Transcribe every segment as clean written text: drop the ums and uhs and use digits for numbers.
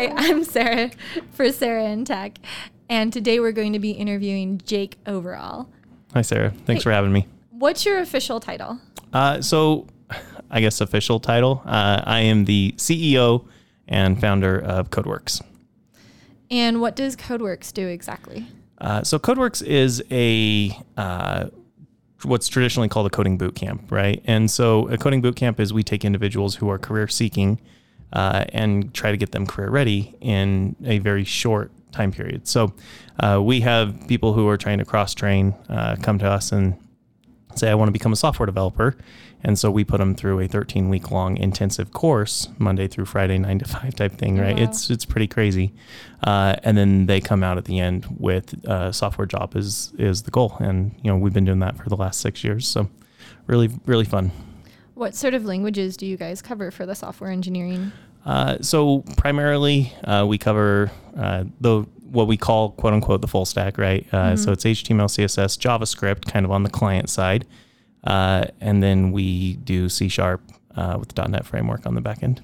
Hi, I'm Sarah for Sarah in Tech, and today we're going to be interviewing Jake Overall. Hi, Sarah. Thanks for having me. What's your official title? I guess official title, I am the CEO and founder of CodeWorks. And what does CodeWorks do exactly? So CodeWorks is what's traditionally called a coding boot camp, right? And so a coding boot camp is we take individuals who are career seeking and try to get them career ready in a very short time period. So we have people who are trying to cross train come to us and say, I want to become a software developer. And so we put them through a 13-week long intensive course, Monday through Friday, 9 to 5 type thing, right? Wow. It's pretty crazy. And then they come out at the end with a software job is the goal. And, you know, we've been doing that for the last 6 years. So really, really fun. What sort of languages do you guys cover for the software engineering? So primarily we cover what we call, quote unquote, the full stack, right? So it's HTML, CSS, JavaScript, kind of on the client side. And then we do C# with the .NET framework on the back end.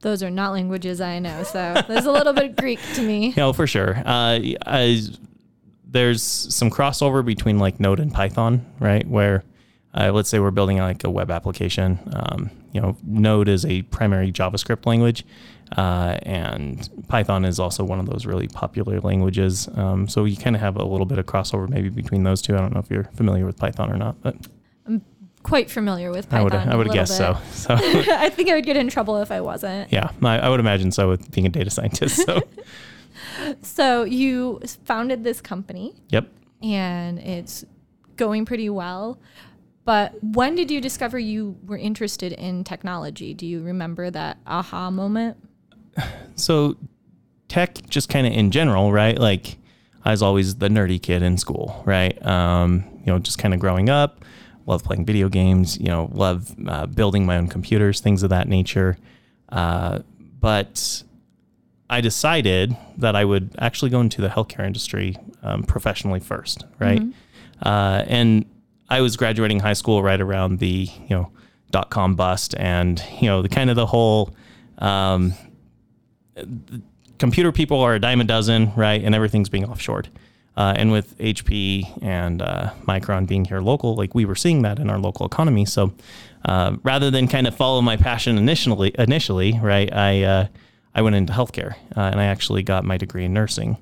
Those are not languages I know, so there's a little bit of Greek to me. No, for sure. There's some crossover between like Node and Python, right? Where let's say we're building like a web application. Node is a primary JavaScript language, and Python is also one of those really popular languages. So you kind of have a little bit of crossover maybe between those two. I don't know if you're familiar with Python or not, but I'm quite familiar with Python. I would guess so. I think I would get in trouble if I wasn't. Yeah, I would imagine so with being a data scientist. So, so you founded this company. Yep. And it's going pretty well. But when did you discover you were interested in technology? Do you remember that aha moment? So tech just kind of in general, right? Like I was always the nerdy kid in school, right? Just kind of growing up, love playing video games, love building my own computers, things of that nature. But I decided that I would actually go into the healthcare industry professionally first, right? Mm-hmm. And I was graduating high school right around the, .com bust and, the kind of the whole computer people are a dime a dozen, right? And everything's being offshored. And with HP and Micron being here local, like we were seeing that in our local economy. So rather than kind of follow my passion initially, right, I went into healthcare and I actually got my degree in nursing.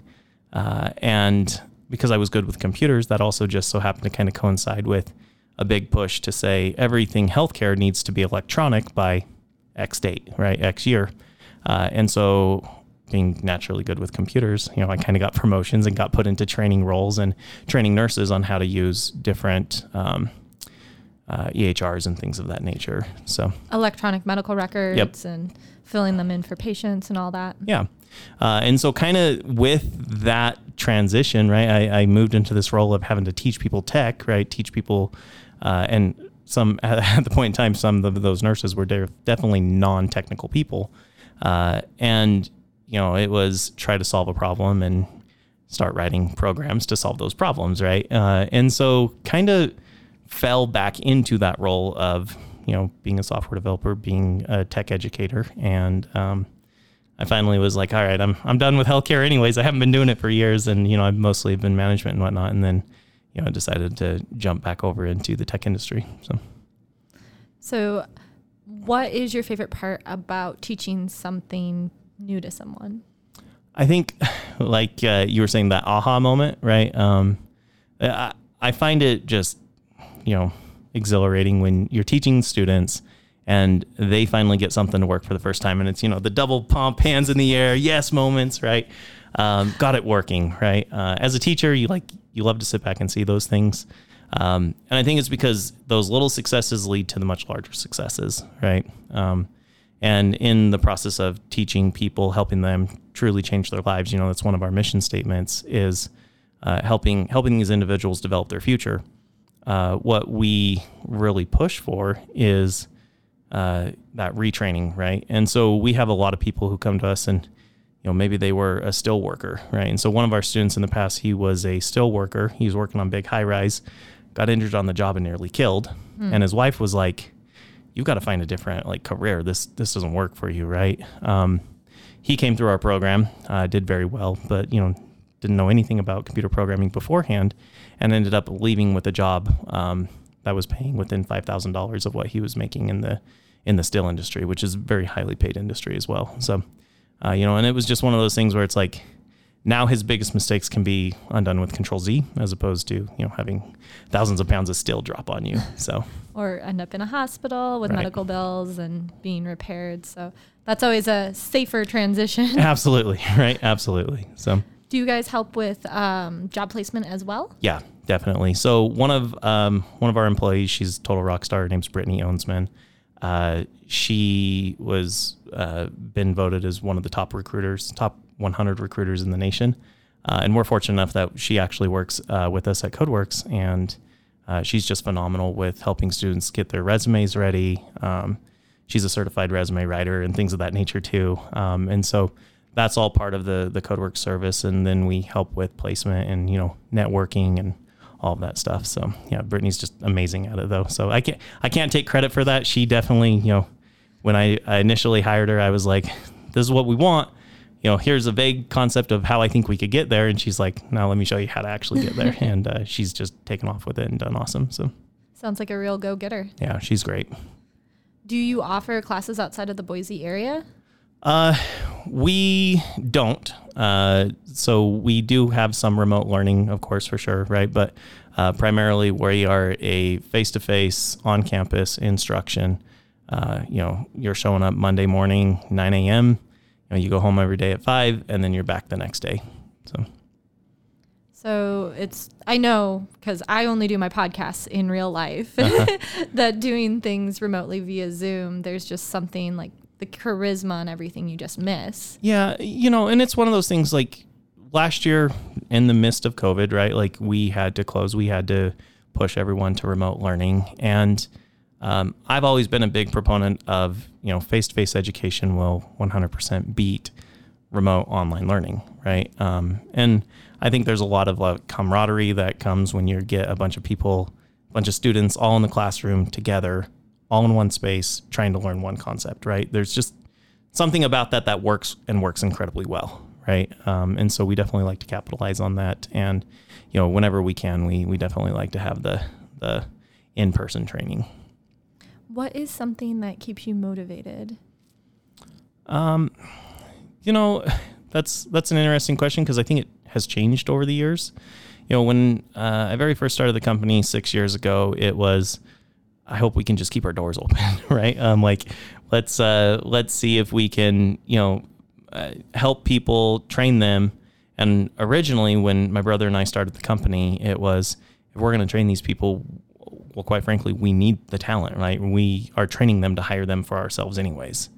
And because I was good with computers, that also just so happened to kind of coincide with a big push to say everything healthcare needs to be electronic by X date, right? X year. And so being naturally good with computers, I kind of got promotions and got put into training roles and training nurses on how to use different EHRs and things of that nature. So electronic medical records and filling them in for patients and all that. Yeah. And so kind of with that transition, right, I moved into this role of having to teach people tech, right, teach people. And some at the point in time, some of those nurses were definitely non-technical people. It was try to solve a problem and start writing programs to solve those problems, right? And so kind of fell back into that role of, being a software developer, being a tech educator. And I finally was like, all right, I'm done with healthcare anyways. I haven't been doing it for years. And, I've mostly been management and whatnot. And then, decided to jump back over into the tech industry. So what is your favorite part about teaching something new to someone? I think like you were saying, that aha moment, right? I find it just, exhilarating when you're teaching students and they finally get something to work for the first time. And it's, the double pump, hands in the air, yes moments, right? Got it working, right? As a teacher, you love to sit back and see those things. And I think it's because those little successes lead to the much larger successes, right? And in the process of teaching people, helping them truly change their lives, that's one of our mission statements is helping these individuals develop their future. What we really push for is that retraining, right? And so we have a lot of people who come to us and, maybe they were a still worker, right? And so one of our students in the past, he was a still worker. He was working on big high rise, got injured on the job and nearly killed. And his wife was like, you've got to find a different career. This doesn't work for you, right? he came through our program, did very well, but, you know, didn't know anything about computer programming beforehand and ended up leaving with a job that was paying within $5,000 of what he was making in the steel industry, which is a very highly paid industry as well. So, you know, and it was just one of those things where it's like, now his biggest mistakes can be undone with Control Z as opposed to, you know, having thousands of pounds of steel drop on you. So, or end up in a hospital with medical bills and being repaired. So that's always a safer transition. Absolutely. Right. Absolutely. So do you guys help with job placement as well? Yeah, definitely. So one of our employees, she's a total rock star. Her name's Brittany Owensman. She was been voted as one of the top recruiters, top 100 recruiters in the nation. And we're fortunate enough that she actually works with us at CodeWorks, and she's just phenomenal with helping students get their resumes ready. She's a certified resume writer and things of that nature too. And so that's all part of the CodeWorks service. And then we help with placement and, you know, networking and all of that stuff. So yeah, Brittany's just amazing at it though. So I can't take credit for that. She definitely, you know, when I initially hired her, I was like, this is what we want. You know, here's a vague concept of how I think we could get there. And she's like, now let me show you how to actually get there. And she's just taken off with it and done awesome. So sounds like a real go-getter. Yeah, she's great. Do you offer classes outside of the Boise area? We don't. So we do have some remote learning, of course, for sure, right? But primarily we are a face-to-face, on-campus instruction. You know, you're showing up Monday morning, 9 a.m., you go home every day at 5 and then you're back the next day. So it's, I know, because I only do my podcasts in real life, that doing things remotely via Zoom, there's just something like the charisma and everything you just miss. Yeah. You know, and it's one of those things like last year in the midst of COVID, right? Like we had to close, we had to push everyone to remote learning. And I've always been a big proponent of, you know, face-to-face education will 100% beat remote online learning, right? And I think there's a lot of camaraderie that comes when you get a bunch of students all in the classroom together, all in one space, trying to learn one concept, right? There's just something about that works incredibly well, right? And so we definitely like to capitalize on that. And, you know, whenever we can, we definitely like to have the in-person training. What is something that keeps you motivated? You know, that's an interesting question because I think it has changed over the years. You know, when I very first started the company 6 years ago, it was, I hope we can just keep our doors open, right? Like, let's see if we can, you know, help people, train them. And originally, when my brother and I started the company, it was, if we're going to train these people, well, quite frankly, we need the talent, right? We are training them to hire them for ourselves anyways.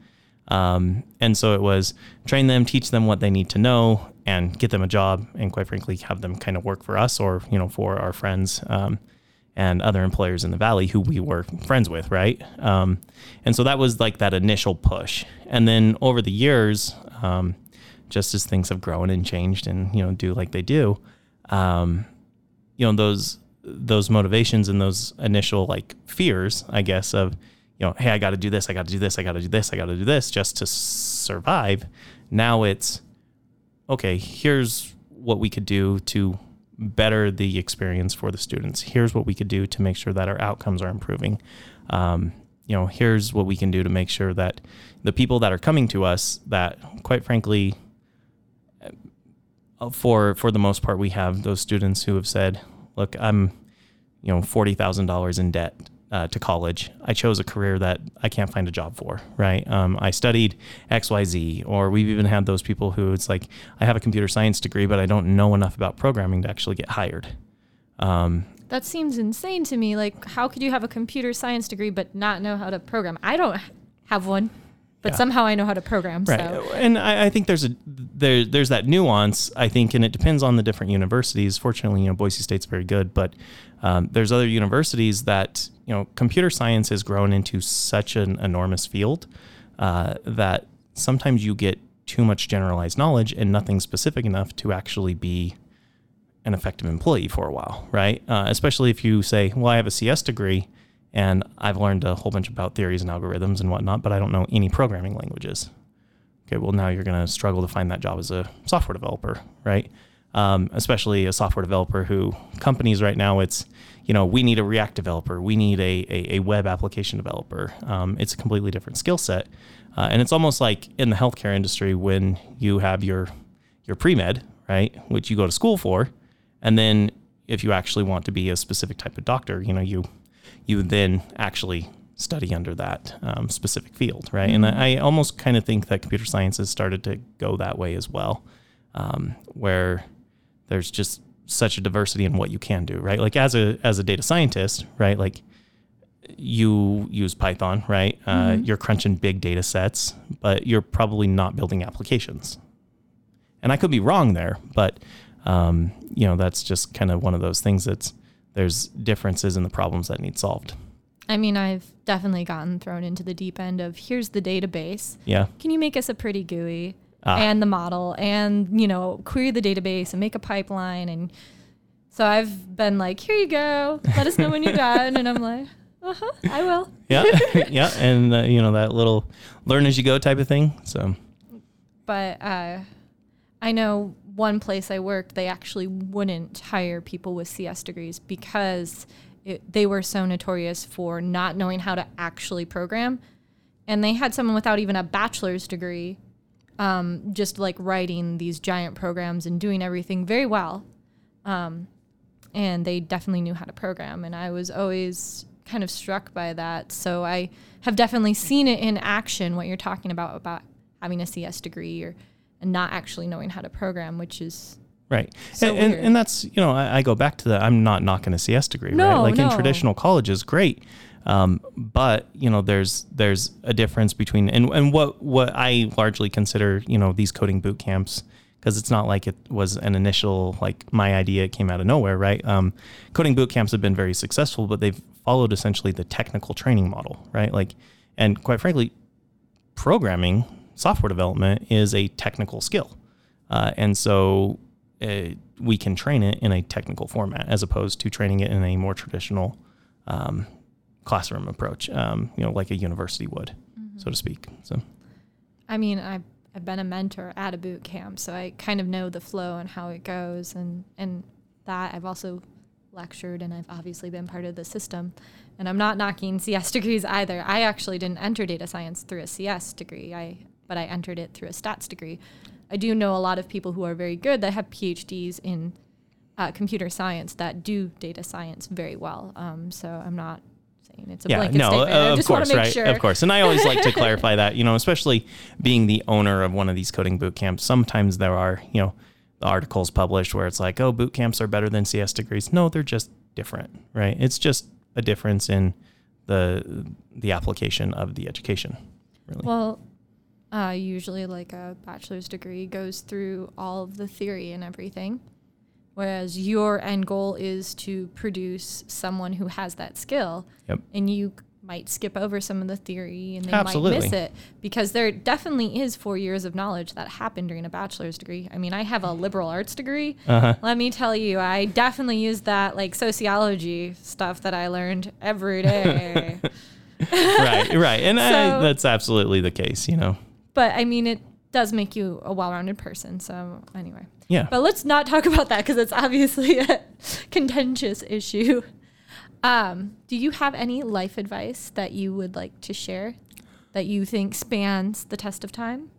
And so it was train them, teach them what they need to know and get them a job and quite frankly, have them kind of work for us or, you know, for our friends and other employers in the Valley who we were friends with, right? And so that was like that initial push. And then over the years, just as things have grown and changed and, you know, do like they do, you know, those motivations and those initial like fears, I guess, of, you know, hey, I got to do this. I got to do this. I got to do this. I got to do this just to survive. Now it's okay. Here's what we could do to better the experience for the students. Here's what we could do to make sure that our outcomes are improving. You know, here's what we can do to make sure that the people that are coming to us that quite frankly, for the most part, we have those students who have said, look, I'm, you know, $40,000 in debt to college. I chose a career that I can't find a job for, right? I studied XYZ, or we've even had those people who it's like, I have a computer science degree, but I don't know enough about programming to actually get hired. That seems insane to me. Like, how could you have a computer science degree but not know how to program? I don't have one, but somehow I know how to program. Right. So. And I think there's that nuance, I think, and it depends on the different universities. Fortunately, you know, Boise State's very good, but there's other universities that, you know, computer science has grown into such an enormous field that sometimes you get too much generalized knowledge and nothing specific enough to actually be an effective employee for a while, right? Especially if you say, well, I have a CS degree, and I've learned a whole bunch about theories and algorithms and whatnot, but I don't know any programming languages, okay, well, now you're going to struggle to find that job as a software developer, right? Especially a software developer who companies right now, it's, you know, we need a React developer, we need a web application developer. It's a completely different skill set. And it's almost like in the healthcare industry when you have your pre-med, right, which you go to school for. And then if you actually want to be a specific type of doctor, you know, you then actually study under that specific field, right? Mm-hmm. And I almost kind of think that computer science has started to go that way as well, where there's just such a diversity in what you can do, right? Like as a data scientist, right? Like you use Python, right? Mm-hmm. You're crunching big data sets, but you're probably not building applications. And I could be wrong there, but you know, that's just kind of one of those things that's, there's differences in the problems that need solved. I mean, I've definitely gotten thrown into the deep end of here's the database. Yeah. Can you make us a pretty GUI? And the model and, you know, query the database and make a pipeline. And so I've been like, here you go. Let us know when you're done. And I'm like, I will. Yeah. Yeah. And, you know, that little learn as you go type of thing. So, but I know one place I worked, they actually wouldn't hire people with CS degrees because they were so notorious for not knowing how to actually program. And they had someone without even a bachelor's degree just like writing these giant programs and doing everything very well. And they definitely knew how to program. And I was always kind of struck by that. So I have definitely seen it in action, what you're talking about having a CS degree or and not actually knowing how to program, which is right. So and that's, you know, I go back to that. I'm not knocking a CS degree, right? Like in traditional colleges, great. But you know, there's a difference between, and what I largely consider, you know, these coding boot camps, because it's not like it was an initial, like my idea came out of nowhere, right? Coding boot camps have been very successful, but they've followed essentially the technical training model, right? Like, and quite frankly, programming, software development is a technical skill. And so we can train it in a technical format as opposed to training it in a more traditional, classroom approach, you know, like a university would, mm-hmm. so to speak. So, I mean, I've been a mentor at a boot camp, so I kind of know the flow and how it goes, and that I've also lectured, and I've obviously been part of the system. And I'm not knocking CS degrees either. I actually didn't enter data science through a CS degree, but I entered it through a stats degree. I do know a lot of people who are very good that have PhDs in computer science that do data science very well. So I'm not saying it's a blanket statement. I just want to make sure. Of course. And I always like to clarify that, you know, especially being the owner of one of these coding boot camps, sometimes there are, you know, the articles published where it's like, oh, boot camps are better than CS degrees. No, they're just different, right? It's just a difference in the application of the education, really. Well, usually like a bachelor's degree goes through all of the theory and everything, whereas your end goal is to produce someone who has that skill. Yep. And you might skip over some of the theory and they might miss it because there definitely is 4 years of knowledge that happened during a bachelor's degree. I mean, I have a liberal arts degree. Uh-huh. Let me tell you, I definitely use that like sociology stuff that I learned every day. Right. And so, that's absolutely the case, you know. But I mean, it does make you a well-rounded person. So anyway. Yeah. But let's not talk about that because it's obviously a contentious issue. Do you have any life advice that you would like to share that you think spans the test of time?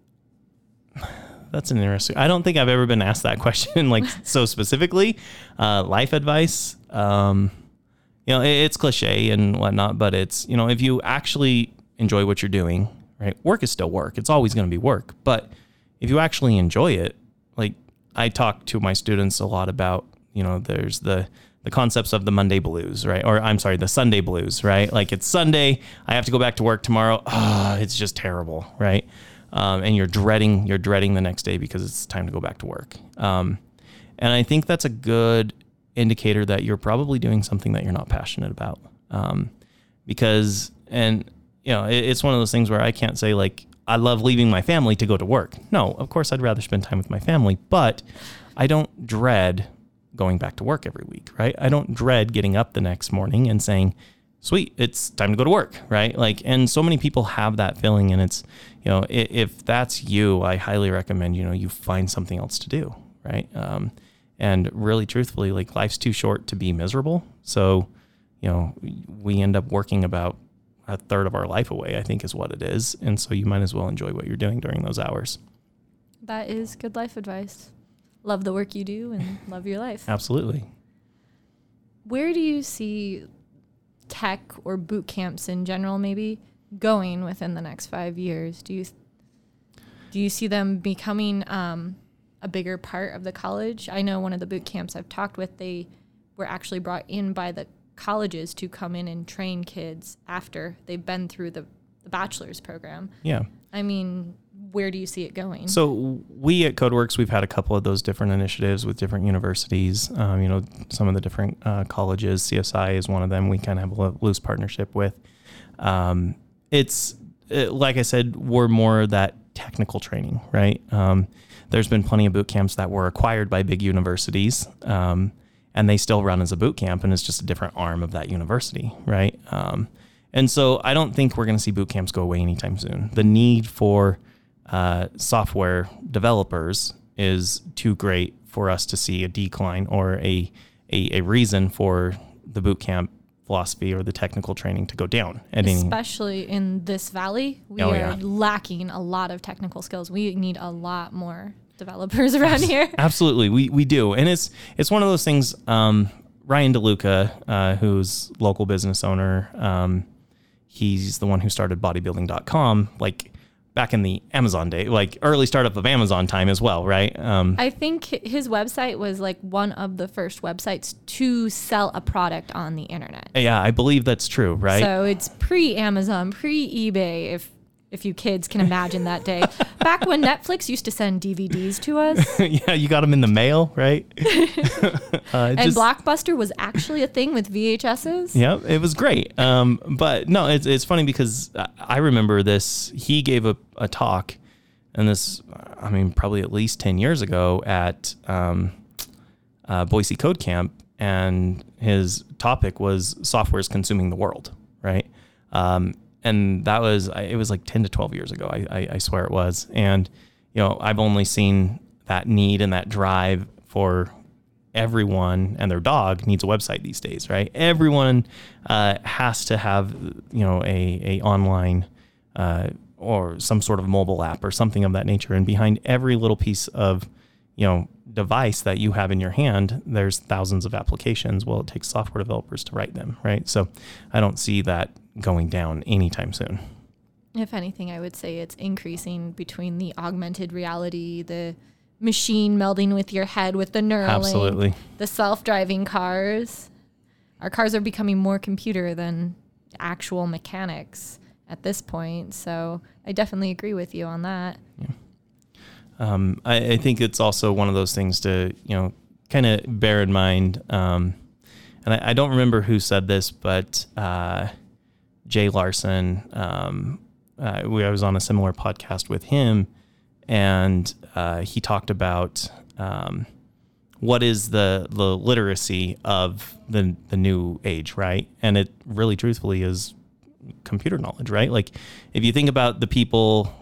That's an interesting, I don't think I've ever been asked that question, like so specifically, life advice. You know, it's cliche and whatnot, but it's, you know, if you actually enjoy what you're doing, right? Work is still work. It's always going to be work. But if you actually enjoy it, like I talk to my students a lot about, you know, there's the concepts of the Monday blues, right? Or I'm sorry, the Sunday blues, right? Like it's Sunday, I have to go back to work tomorrow. Oh, it's just terrible, right? And you're dreading the next day because it's time to go back to work. And I think that's a good indicator that you're probably doing something that you're not passionate about. Because, and you know, it's one of those things where I can't say like, I love leaving my family to go to work. No, of course I'd rather spend time with my family, but I don't dread going back to work every week, right? I don't dread getting up the next morning and saying, sweet, it's time to go to work, right? Like, and so many people have that feeling, and it's, you know, if that's you, I highly recommend, you know, you find something else to do, right? And really truthfully, like, life's too short to be miserable. So, you know, we end up working about a third of our life away, I think is what it is. And so you might as well enjoy what you're doing during those hours. That is good life advice. Love the work you do and love your life. Absolutely. Where do you see tech or boot camps in general maybe going within the next 5 years? Do you see them becoming a bigger part of the college? I know one of the boot camps I've talked with, they were actually brought in by the colleges to come in and train kids after they've been through the bachelor's program. Yeah. I mean, where do you see it going? So we at CodeWorks, we've had a couple of those different initiatives with different universities. You know, some of the different colleges, CSI is one of them. We kind of have a loose partnership with. Like I said, we're more that technical training, right? There's been plenty of boot camps that were acquired by big universities, and they still run as a boot camp, and it's just a different arm of that university, right? And so I don't think we're going to see boot camps go away anytime soon. The need for software developers is too great for us to see a decline or a reason for the boot camp philosophy or the technical training to go down. Especially in this valley, we are lacking a lot of technical skills. We need a lot more developers around here. Absolutely. We do. And it's one of those things, Ryan DeLuca, who's local business owner, he's the one who started bodybuilding.com, like back in the Amazon day, like early startup of Amazon time as well, right? I think his website was like one of the first websites to sell a product on the internet. Yeah, I believe that's true, right? So it's pre-Amazon, pre-eBay, if you kids can imagine that day. Back when Netflix used to send DVDs to us. Yeah, you got them in the mail, right? And Blockbuster was actually a thing with VHSs. Yeah, it was great. But no, it's funny because I remember this. He gave a talk, and this, I mean, probably at least 10 years ago at Boise Code Camp, and his topic was software's consuming the world, right? And that was, it was like 10 to 12 years ago, I swear it was. And, you know, I've only seen that need and that drive for everyone and their dog needs a website these days, right? Everyone has to have, you know, a online or some sort of mobile app or something of that nature. And behind every little piece of, you know, device that you have in your hand, there's thousands of applications. Well, it takes software developers to write them, right? So I don't see that going down anytime soon. If anything, I would say it's increasing between the augmented reality, the machine melding with your head with the Neuralink, absolutely, the self-driving cars. Our cars are becoming more computer than actual mechanics at this point. So I definitely agree with you on that. Yeah. I think it's also one of those things to, you know, kind of bear in mind. And I don't remember who said this, but Jay Larson, I was on a similar podcast with him, and he talked about what is the literacy of the new age, right? And it really truthfully is computer knowledge, right? Like if you think about the people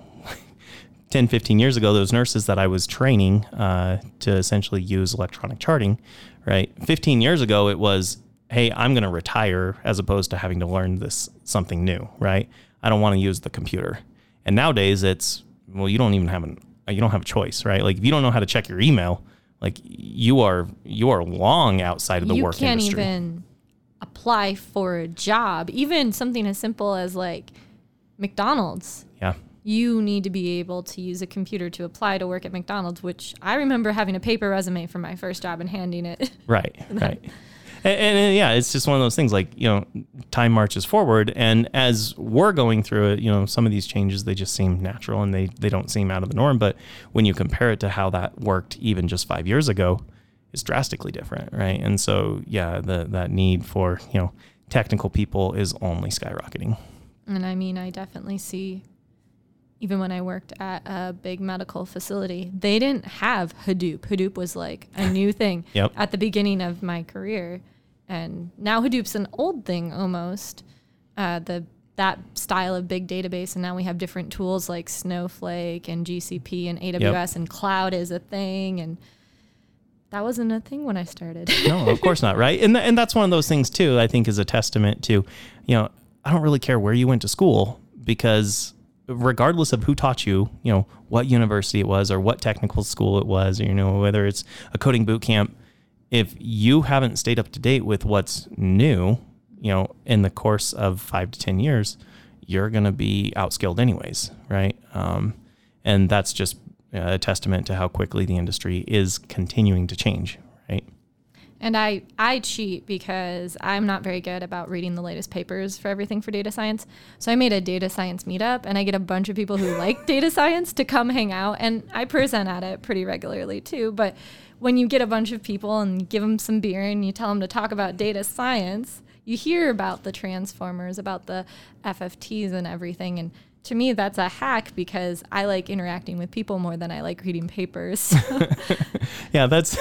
10, 15 years ago, those nurses that I was training to essentially use electronic charting, right? 15 years ago, it was, hey, I'm going to retire as opposed to having to learn this something new, right? I don't want to use the computer. And nowadays it's, well, you don't even have a choice, right? Like if you don't know how to check your email, like you are long outside of the work industry. You can't even apply for a job, even something as simple as like McDonald's. Yeah. You need to be able to use a computer to apply to work at McDonald's, which I remember having a paper resume for my first job and handing it. Right, right. And yeah, it's just one of those things like, you know, time marches forward. And as we're going through it, you know, some of these changes, they just seem natural and they don't seem out of the norm. But when you compare it to how that worked even just 5 years ago, it's drastically different, right? And so, yeah, that need for, you know, technical people is only skyrocketing. And I mean, I definitely see... Even when I worked at a big medical facility, they didn't have Hadoop. Hadoop was like a new thing. Yep. At the beginning of my career. And now Hadoop's an old thing almost, that style of big database. And now we have different tools like Snowflake and GCP and AWS, yep. and cloud is a thing. And that wasn't a thing when I started. No, of course not. Right. And that's one of those things too, I think, is a testament to, you know, I don't really care where you went to school, because regardless of who taught you, you know, what university it was or what technical school it was, or, you know, whether it's a coding boot camp, if you haven't stayed up to date with what's new, you know, in the course of 5 to 10 years, you're going to be outskilled anyways. Right. And that's just a testament to how quickly the industry is continuing to change. Right. And I cheat because I'm not very good about reading the latest papers for everything for data science. So I made a data science meetup, and I get a bunch of people who like data science to come hang out. And I present at it pretty regularly too. But when you get a bunch of people and give them some beer and you tell them to talk about data science, you hear about the transformers, about the FFTs and everything. And to me, that's a hack, because I like interacting with people more than I like reading papers. So. Yeah, that's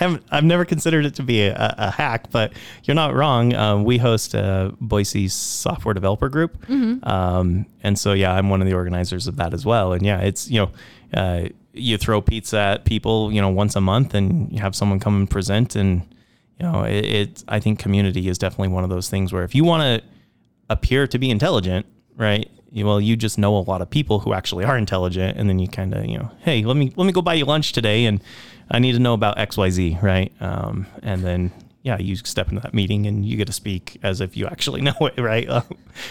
I've never considered it to be a hack, but you're not wrong. We host a Boise Software Developer Group. Mm-hmm. And so, yeah, I'm one of the organizers of that as well. And yeah, it's, you know, you throw pizza at people, you know, once a month, and you have someone come and present. And, you know, I think community is definitely one of those things where if you want to appear to be intelligent, right? Well, you just know a lot of people who actually are intelligent, and then you kind of, you know, hey, let me go buy you lunch today, and I need to know about XYZ, right? And then, yeah, you step into that meeting and you get to speak as if you actually know it, right?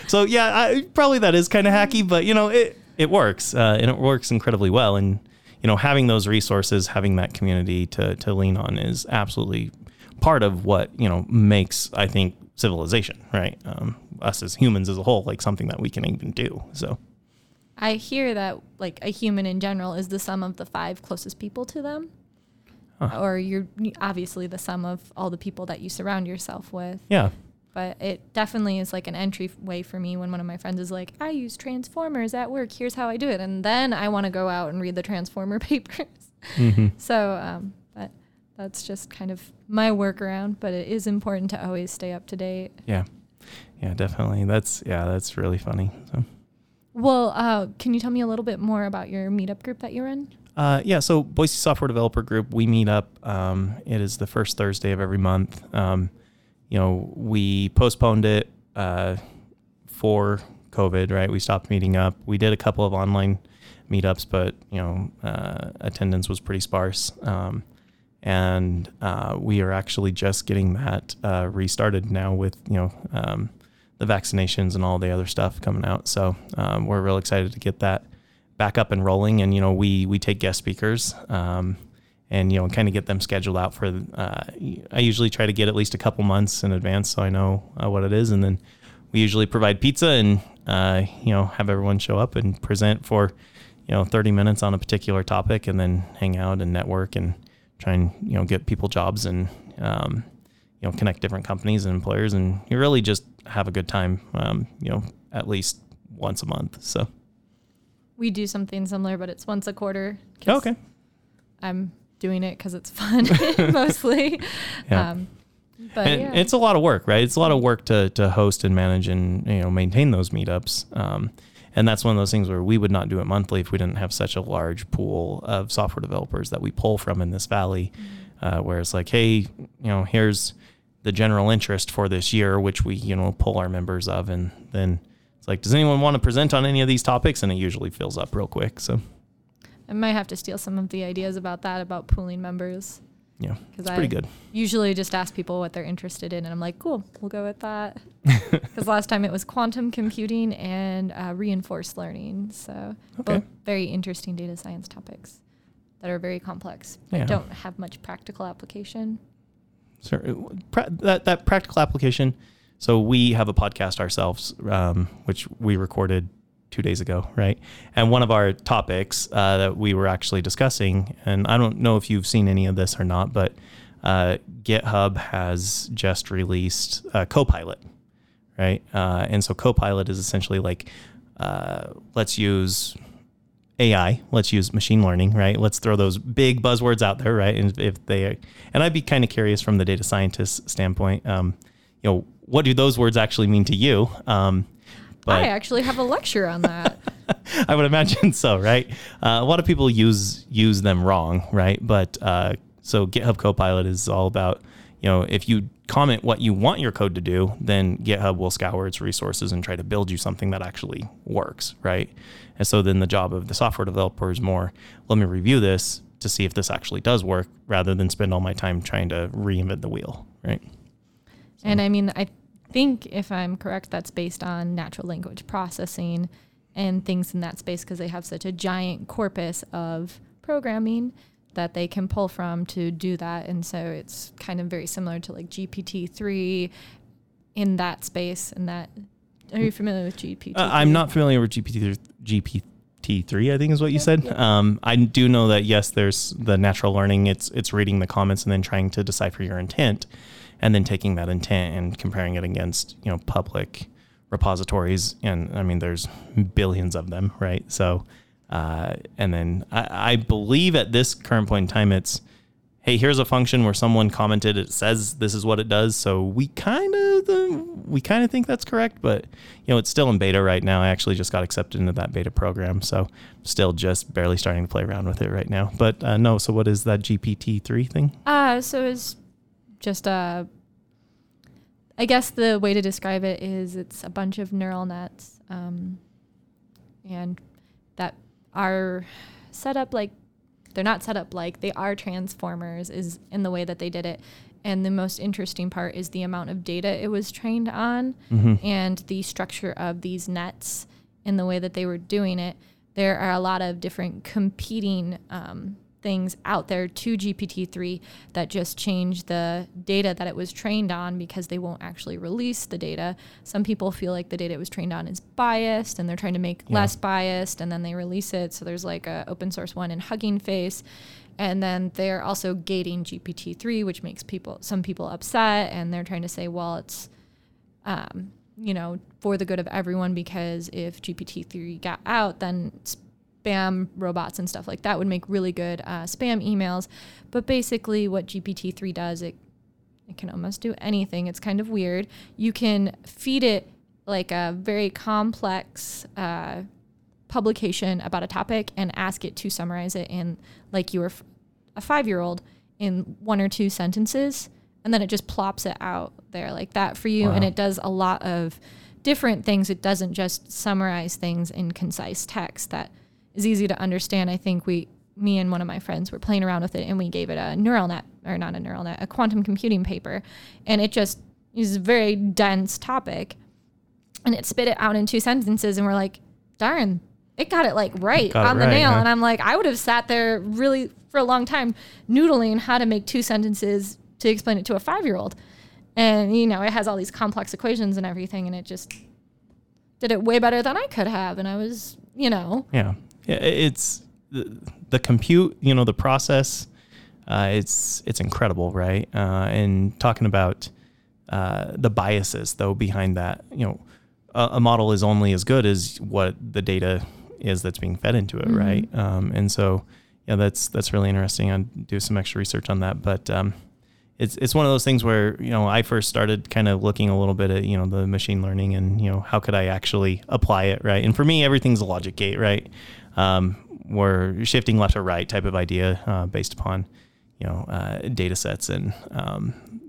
So, yeah, probably that is kind of hacky, but, you know, it works, and it works incredibly well. And, you know, having those resources, having that community to lean on is absolutely part of what, you know, makes, I think, civilization, right? Us as humans as a whole, like something that we can even do. So I hear that like a human in general is the sum of the 5 closest people to them, or you're obviously the sum of all the people that you surround yourself with. Yeah. But it definitely is like an entryway for me when one of my friends is like, I use transformers at work. Here's how I do it. And then I want to go out and read the transformer papers. Mm-hmm. So, that's just kind of my workaround, but it is important to always stay up to date. Yeah. Yeah, definitely. That's really funny. So. Well, can you tell me a little bit more about your meetup group that you run? Yeah. So Boise Software Developer Group, we meet up. It is the first Thursday of every month. You know, we postponed it for COVID, right? We stopped meeting up. We did a couple of online meetups, but, you know, attendance was pretty sparse. And we are actually just getting that restarted now with, you know, the vaccinations and all the other stuff coming out. So we're real excited to get that back up and rolling. And, you know, we take guest speakers and, you know, kind of get them scheduled out for, I usually try to get at least a couple months in advance so I know what it is. And then we usually provide pizza and, you know, have everyone show up and present for, you know, 30 minutes on a particular topic, and then hang out and network and try and, you know, get people jobs and, you know, connect different companies and employers, and you really just have a good time, you know, at least once a month. So we do something similar, but it's once a quarter. Okay. I'm doing it because it's fun mostly. Yeah. But and yeah. It's a lot of work, right? It's a lot of work to host and manage and, you know, maintain those meetups. And that's one of those things where we would not do it monthly if we didn't have such a large pool of software developers that we pull from in this valley, where it's like, hey, you know, here's the general interest for this year, which we, you know, pull our members of. And then it's like, does anyone want to present on any of these topics? And it usually fills up real quick. So I might have to steal some of the ideas about that, about pooling members. Yeah, it's pretty good. Usually just ask people what they're interested in, and I'm like, cool, we'll go with that. Because last time it was quantum computing and reinforced learning. So both very interesting data science topics that are very complex, but don't have much practical application. So that practical application. So we have a podcast ourselves, which we recorded 2 days ago, right? And one of our topics that we were actually discussing, and I don't know if you've seen any of this or not, but GitHub has just released Copilot, right? And so Copilot is essentially like, let's use AI, let's use machine learning, right? Let's throw those big buzzwords out there, right? And if they, and I'd be kind of curious from the data scientist standpoint, you know, what do those words actually mean to you? But I actually have a lecture on that. I would imagine so, right? A lot of people use them wrong, right? But so GitHub Copilot is all about, you know, if you comment what you want your code to do, then GitHub will scour its resources and try to build you something that actually works, right? And so then the job of the software developer is more, let me review this to see if this actually does work, rather than spend all my time trying to reinvent the wheel, right? So. And I mean, I think if I'm correct, that's based on natural language processing and things in that space, because they have such a giant corpus of programming that they can pull from to do that. And so it's kind of very similar to like GPT-3 in that space. And that, are you familiar with GPT-3? I'm not familiar with GPT-3, I think is what you said. Yeah. I do know that, yes, there's the natural learning. It's reading the comments and then trying to decipher your intent and then taking that intent and comparing it against, you know, public repositories. And I mean, there's billions of them, right? So, and then I believe at this current point in time, it's, hey, here's a function where someone commented, it says this is what it does. So we kind of think that's correct, but you know, it's still in beta right now. I actually just got accepted into that beta program. So still just barely starting to play around with it right now, but no. So what is that GPT-3 thing? So it's just, I guess the way to describe it is it's a bunch of neural nets, and that are set up like, they're not set up like, they are transformers is in the way that they did it. And the most interesting part is the amount of data it was trained on, mm-hmm. and the structure of these nets in the way that they were doing it. There are a lot of different competing things out there to GPT-3 that just change the data that it was trained on, because they won't actually release the data. Some people feel like the data it was trained on is biased and they're trying to make less biased, and then they release it. So there's like a open source one in Hugging Face, and then they're also gating GPT-3, which makes some people upset, and they're trying to say, well, it's you know, for the good of everyone, because if GPT-3 got out, then it's spam robots and stuff like that would make really good spam emails. But basically what GPT-3 does, it can almost do anything. It's kind of weird. You can feed it like a very complex publication about a topic and ask it to summarize it in, like you were a 5-year-old, in 1 or 2 sentences. And then it just plops it out there like that for you. Wow. And it does a lot of different things. It doesn't just summarize things in concise text that is easy to understand. I think me and one of my friends were playing around with it, and we gave it a quantum computing paper, and it just is a very dense topic, and it spit it out in 2 sentences, and we're like, darn, it got it like right on the nail. Huh? And I'm like, I would have sat there really for a long time noodling how to make 2 sentences to explain it to a 5-year-old. And, you know, it has all these complex equations and everything, and it just did it way better than I could have. And I was, you know. Yeah. It's the compute, you know, the process, it's incredible, right? And talking about the biases, though, behind that, you know, a model is only as good as what the data is that's being fed into it, mm-hmm. right? And so, yeah, that's really interesting. I'll do some extra research on that. But it's one of those things where, you know, I first started kind of looking a little bit at, you know, the machine learning and, you know, how could I actually apply it, right? And for me, everything's a logic gate, right? We're shifting left or right type of idea based upon, you know, data sets. And,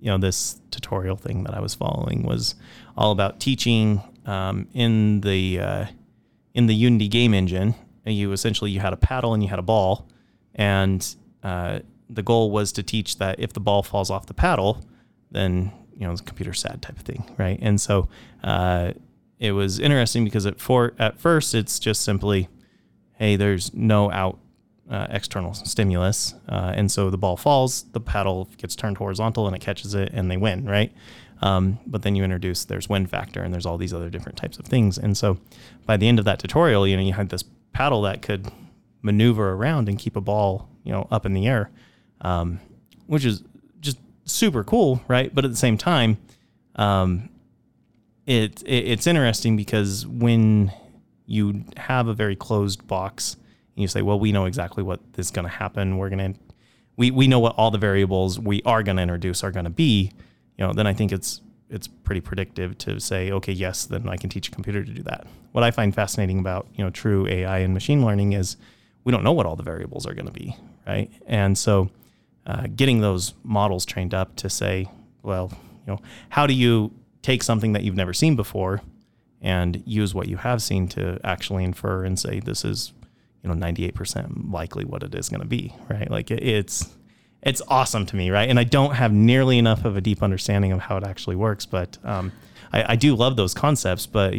you know, this tutorial thing that I was following was all about teaching in the Unity game engine. And you had a paddle and you had a ball, and the goal was to teach that if the ball falls off the paddle, then, you know, the computer's sad type of thing, right? And so it was interesting because at first it's just simply, hey, there's no external stimulus. And so the ball falls, the paddle gets turned horizontal and it catches it and they win, right? But then you introduce, there's wind factor and there's all these other different types of things. And so by the end of that tutorial, you know, you had this paddle that could maneuver around and keep a ball, you know, up in the air, which is just super cool, right? But at the same time, it's interesting because when you have a very closed box and you say, well, we know exactly what is going to happen. We know what all the variables we are going to introduce are going to be, then I think it's pretty predictive to say, okay, yes, then I can teach a computer to do that. What I find fascinating about, true AI and machine learning is we don't know what all the variables are going to be, right? And so getting those models trained up to say, well, how do you take something that you've never seen before and use what you have seen to actually infer and say, this is, 98% likely what it is going to be, right? Like it's awesome to me, right? And I don't have nearly enough of a deep understanding of how it actually works, but I do love those concepts. But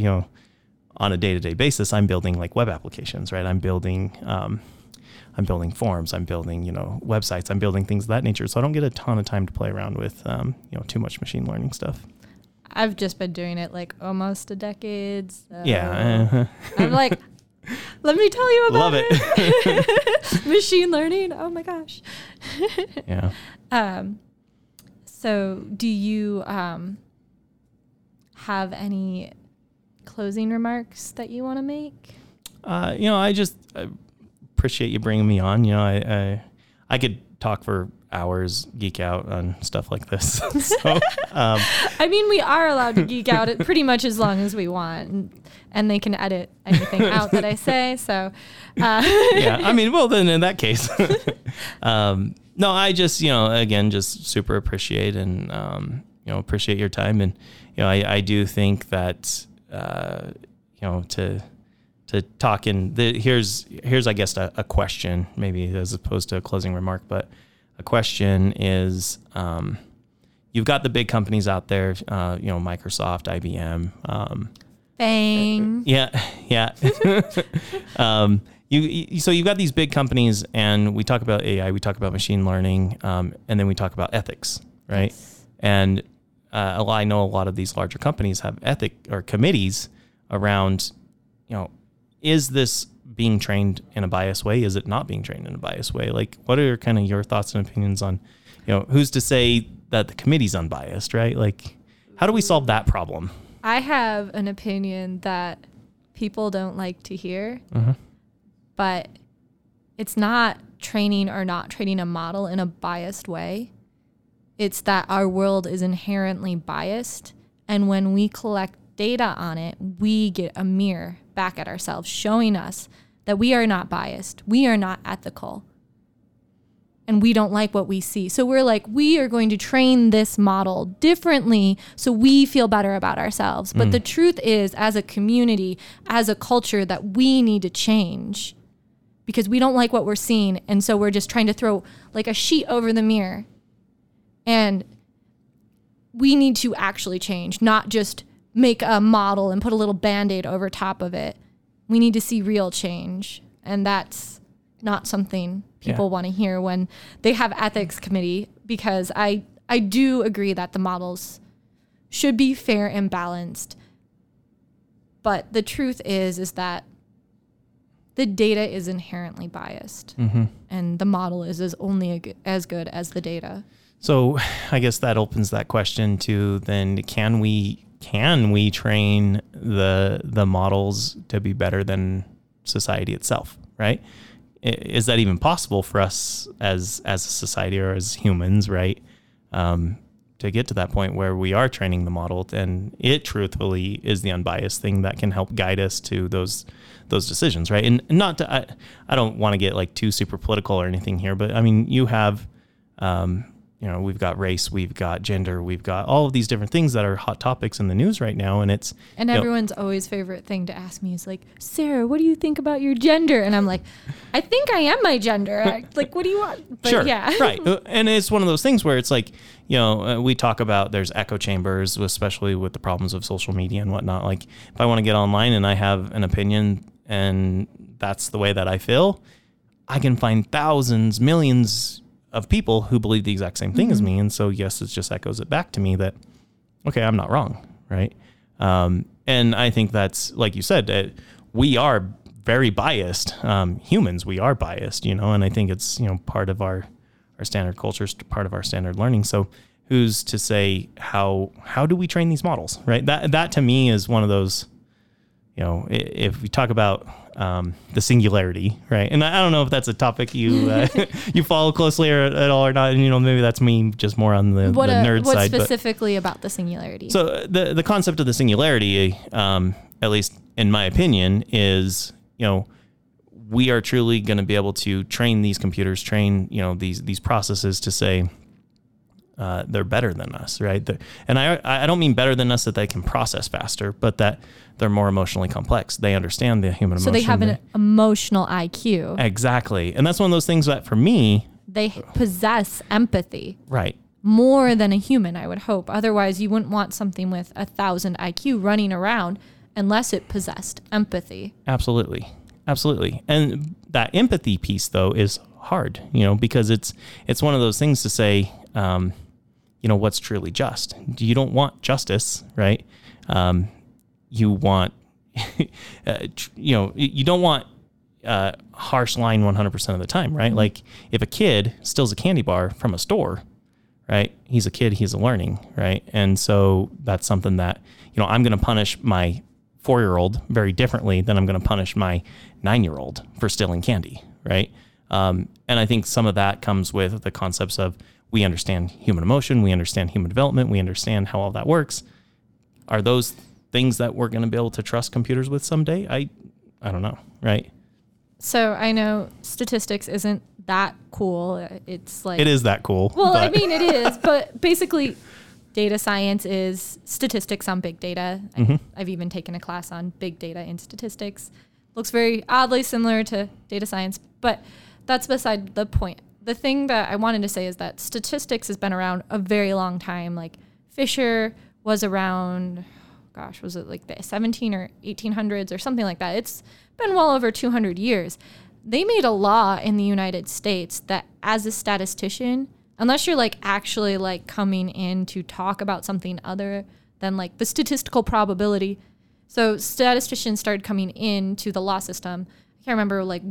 on a day-to-day basis, I'm building like web applications, right? I'm building forms, I'm building websites, I'm building things of that nature. So I don't get a ton of time to play around with too much machine learning stuff. I've just been doing it like almost a decade. So yeah, I'm like. Let me tell you about it. Machine learning. Oh my gosh. Yeah. So do you have any closing remarks that you want to make? I appreciate you bringing me on. I could talk for hours, geek out on stuff like this. I mean, we are allowed to geek out pretty much as long as we want, and they can edit anything out that I say. So, yeah, I mean, well, then in that case, no, I just, again, just super appreciate and, appreciate your time. And, I do think that, to talk in the, here's, I guess, a question maybe as opposed to a closing remark, but a question is, you've got the big companies out there, Microsoft, IBM, Bang. Yeah. So you've got these big companies, and we talk about AI, we talk about machine learning, and then we talk about ethics, right? Yes. And I know a lot of these larger companies have ethic or committees around, is this being trained in a biased way? Is it not being trained in a biased way? Like, what are kind of your thoughts and opinions on, who's to say that the committee's unbiased, right? Like, how do we solve that problem? I have an opinion that people don't like to hear, but it's not training or not training a model in a biased way. It's that our world is inherently biased, and when we collect data on it, we get a mirror back at ourselves showing us that we are not biased, we are not ethical, and we don't like what we see. So we're like, we are going to train this model differently so we feel better about ourselves. But the truth is, as a community, as a culture, that we need to change because we don't like what we're seeing. And so we're just trying to throw like a sheet over the mirror. And we need to actually change, not just make a model and put a little Band-Aid over top of it. We need to see real change. And that's not something people want to hear when they have ethics committee, because I do agree that the models should be fair and balanced. But the truth is that the data is inherently biased, and the model is only as good as the data. So I guess that opens that question to then, can we train the models to be better than society itself, right? Is that even possible for us as a society or as humans, right? To get to that point where we are training the model, and it truthfully is the unbiased thing that can help guide us to those decisions, right? And not to, I don't want to get like too super political or anything here, but I mean, you have, we've got race, we've got gender, we've got all of these different things that are hot topics in the news right now. And everyone's always favorite thing to ask me is like, Sarah, what do you think about your gender? And I'm like, I think I am my gender. Like, what do you want? But sure. Yeah. Right. And it's one of those things where it's like, we talk about there's echo chambers, especially with the problems of social media and whatnot. Like, if I want to get online and I have an opinion and that's the way that I feel, I can find thousands, millions of people who believe the exact same thing as me. And so, yes, it just echoes it back to me that, okay, I'm not wrong. Right. And I think that's, like you said, we are very biased. Humans, we are biased, and I think it's, part of our standard culture, part of our standard learning. So who's to say how do we train these models? Right. That to me is one of those, you know, if we talk about the singularity, right? And I don't know if that's a topic you you follow closely or, at all or not. And, you know, maybe that's me just more on the nerd what side. What specifically about the singularity? So the concept of the singularity, at least in my opinion, is, you know, we are truly going to be able to train these computers, these processes to say they're better than us, right? And I don't mean better than us that they can process faster, but that they're more emotionally complex. They understand the human emotion. So they have an emotional IQ. Exactly. And that's one of those things that for me... They possess empathy. Right. More than a human, I would hope. Otherwise, you wouldn't want something with 1,000 IQ running around unless it possessed empathy. Absolutely. And that empathy piece, though, is hard, you know, because it's one of those things to say... you know, what's truly just? You don't want justice, right? You want, you don't want harsh line 100% of the time, right? Mm-hmm. Like if a kid steals a candy bar from a store, right? He's a kid, he's learning, right? And so that's something that, you know, I'm going to punish my 4-year-old very differently than I'm going to punish my 9-year-old for stealing candy, right? And I think some of that comes with the concepts of, we understand human emotion, we understand human development, we understand how all that works. Are those things that we're going to be able to trust computers with someday? I don't know, right? So I know statistics isn't that cool. It's like... It is that cool. Well, but. I mean, it is, but basically data science is statistics on big data. Mm-hmm. I've even taken a class on big data and statistics. Looks very oddly similar to data science, but that's beside the point. The thing that I wanted to say is that statistics has been around a very long time. Like Fisher was around, was it like the 17 or 1800s or something like that? It's been well over 200 years. They made a law in the United States that as a statistician, unless you're like actually like coming in to talk about something other than like the statistical probability. So statisticians started coming into the law system. I can't remember like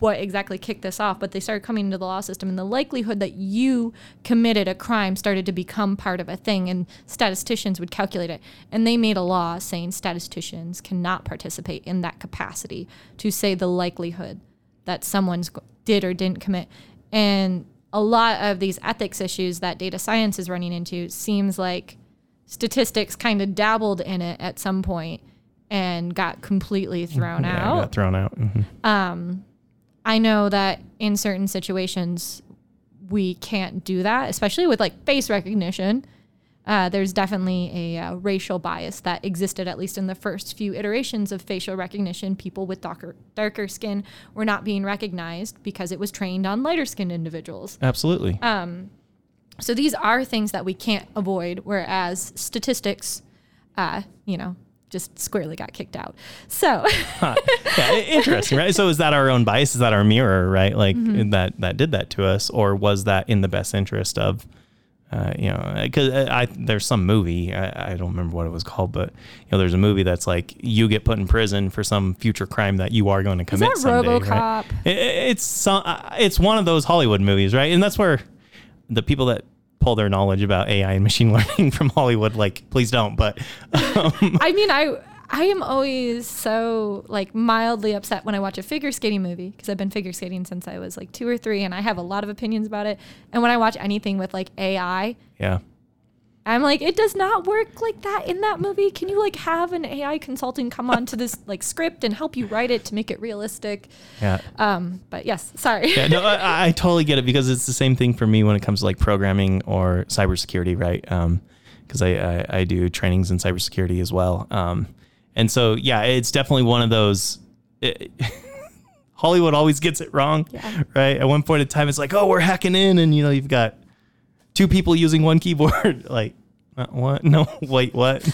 what exactly kicked this off, but they started coming into the law system, and the likelihood that you committed a crime started to become part of a thing, and statisticians would calculate it. And they made a law saying statisticians cannot participate in that capacity to say the likelihood that someone did or didn't commit. And a lot of these ethics issues that data science is running into seems like statistics kind of dabbled in it at some point and got completely thrown out. Yeah, got thrown out. Mm-hmm. I know that in certain situations, we can't do that, especially with like face recognition. There's definitely a racial bias that existed, at least in the first few iterations of facial recognition. People with darker skin were not being recognized because it was trained on lighter skinned individuals. Absolutely. So these are things that we can't avoid, whereas statistics, just squarely got kicked out. So yeah, interesting, right? So is that our own bias? Is that our mirror, right? Like mm-hmm. that did that to us, or was that in the best interest of, because there's some movie, I don't remember what it was called, but you know, there's a movie that's like you get put in prison for some future crime that you are going to commit. Is that someday, RoboCop? Right? It's one of those Hollywood movies, right? And that's where the people that pull their knowledge about AI and machine learning from Hollywood, like, please don't. But I mean, I am always so like mildly upset when I watch a figure skating movie, because I've been figure skating since I was like 2 or 3, and I have a lot of opinions about it. And when I watch anything with like AI, yeah, I'm like, it does not work like that in that movie. Can you like have an AI consultant come on to this like script and help you write it to make it realistic? Yeah. But yes, sorry. Yeah, no, I totally get it, because it's the same thing for me when it comes to like programming or cybersecurity, right? Because I do trainings in cybersecurity as well. And so, yeah, it's definitely one of those... Hollywood always gets it wrong, yeah. Right? At one point in time, it's like, oh, we're hacking in, and you know, you've got... 2 people using 1 keyboard, like what? No, wait, what?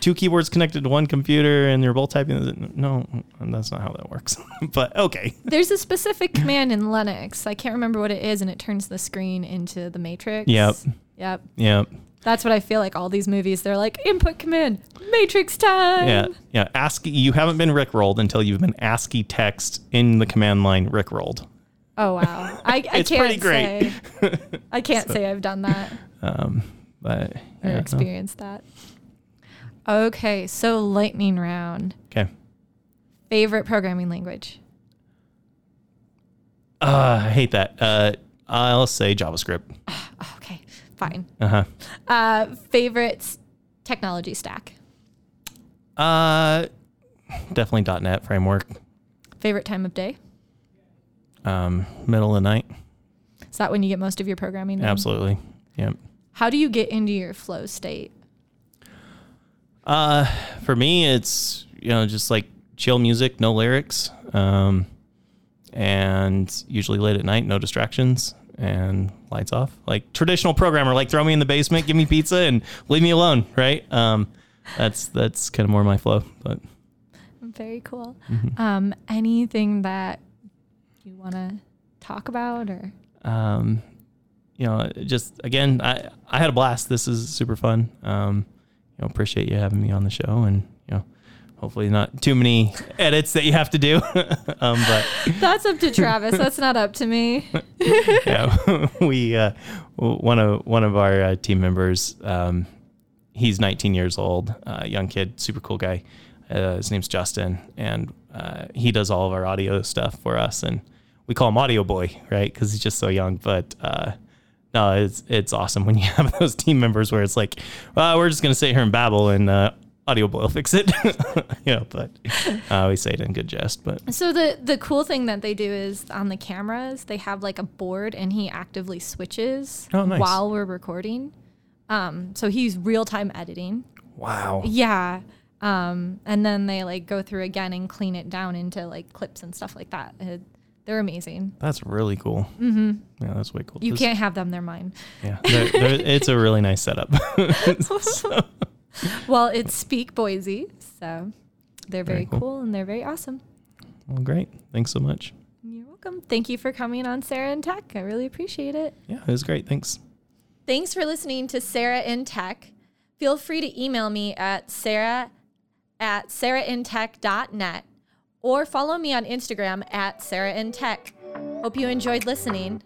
2 keyboards connected to 1 computer, and they're both typing. No, that's not how that works. But okay. There's a specific command in Linux. I can't remember what it is, and it turns the screen into the matrix. Yep. That's what I feel like all these movies, they're like, input command, matrix time. Yeah. ASCII. You haven't been rickrolled until you've been ASCII text in the command line rickrolled. Oh, wow. I it's can't say. I can't say I've done that. But yeah, or experienced that. Okay, so lightning round. Okay. Favorite programming language? I hate that. I'll say JavaScript. Okay, fine. Uh-huh. Favorite technology stack? Definitely .NET framework. Favorite time of day? Middle of the night. Is that when you get most of your programming done? Absolutely. Yep. How do you get into your flow state? For me, it's, just like chill music, no lyrics, and usually late at night, no distractions and lights off. Like traditional programmer, like throw me in the basement, give me pizza and leave me alone. Right. That's kind of more my flow, but. Very cool. Mm-hmm. Anything that you want to talk about or? Just again, I had a blast. This is super fun. Appreciate you having me on the show and, hopefully not too many edits that you have to do. But that's up to Travis. That's not up to me. Yeah, we, one of our team members, he's 19 years old, young kid, super cool guy. His name's Justin, and he does all of our audio stuff for us, and we call him Audio Boy, right? Because he's just so young. But no, it's awesome when you have those team members where it's like, well, we're just gonna sit here and babble, and Audio Boy will fix it. But we say it in good jest. But so the cool thing that they do is on the cameras they have like a board, and he actively switches while we're recording. So he's real time editing. Wow. Yeah. And then they like go through again and clean it down into like clips and stuff like that. They're amazing. That's really cool. Mm-hmm. Yeah, that's way cool. You can't have them. They're mine. Yeah. It's a really nice setup. So. Well, it's Speak Boise. So they're very cool and they're very awesome. Well, great. Thanks so much. You're welcome. Thank you for coming on Sarah in Tech. I really appreciate it. Yeah, it was great. Thanks. Thanks for listening to Sarah in Tech. Feel free to email me at sarah@sarahintech.net or follow me on Instagram at sarahintech. Hope you enjoyed listening.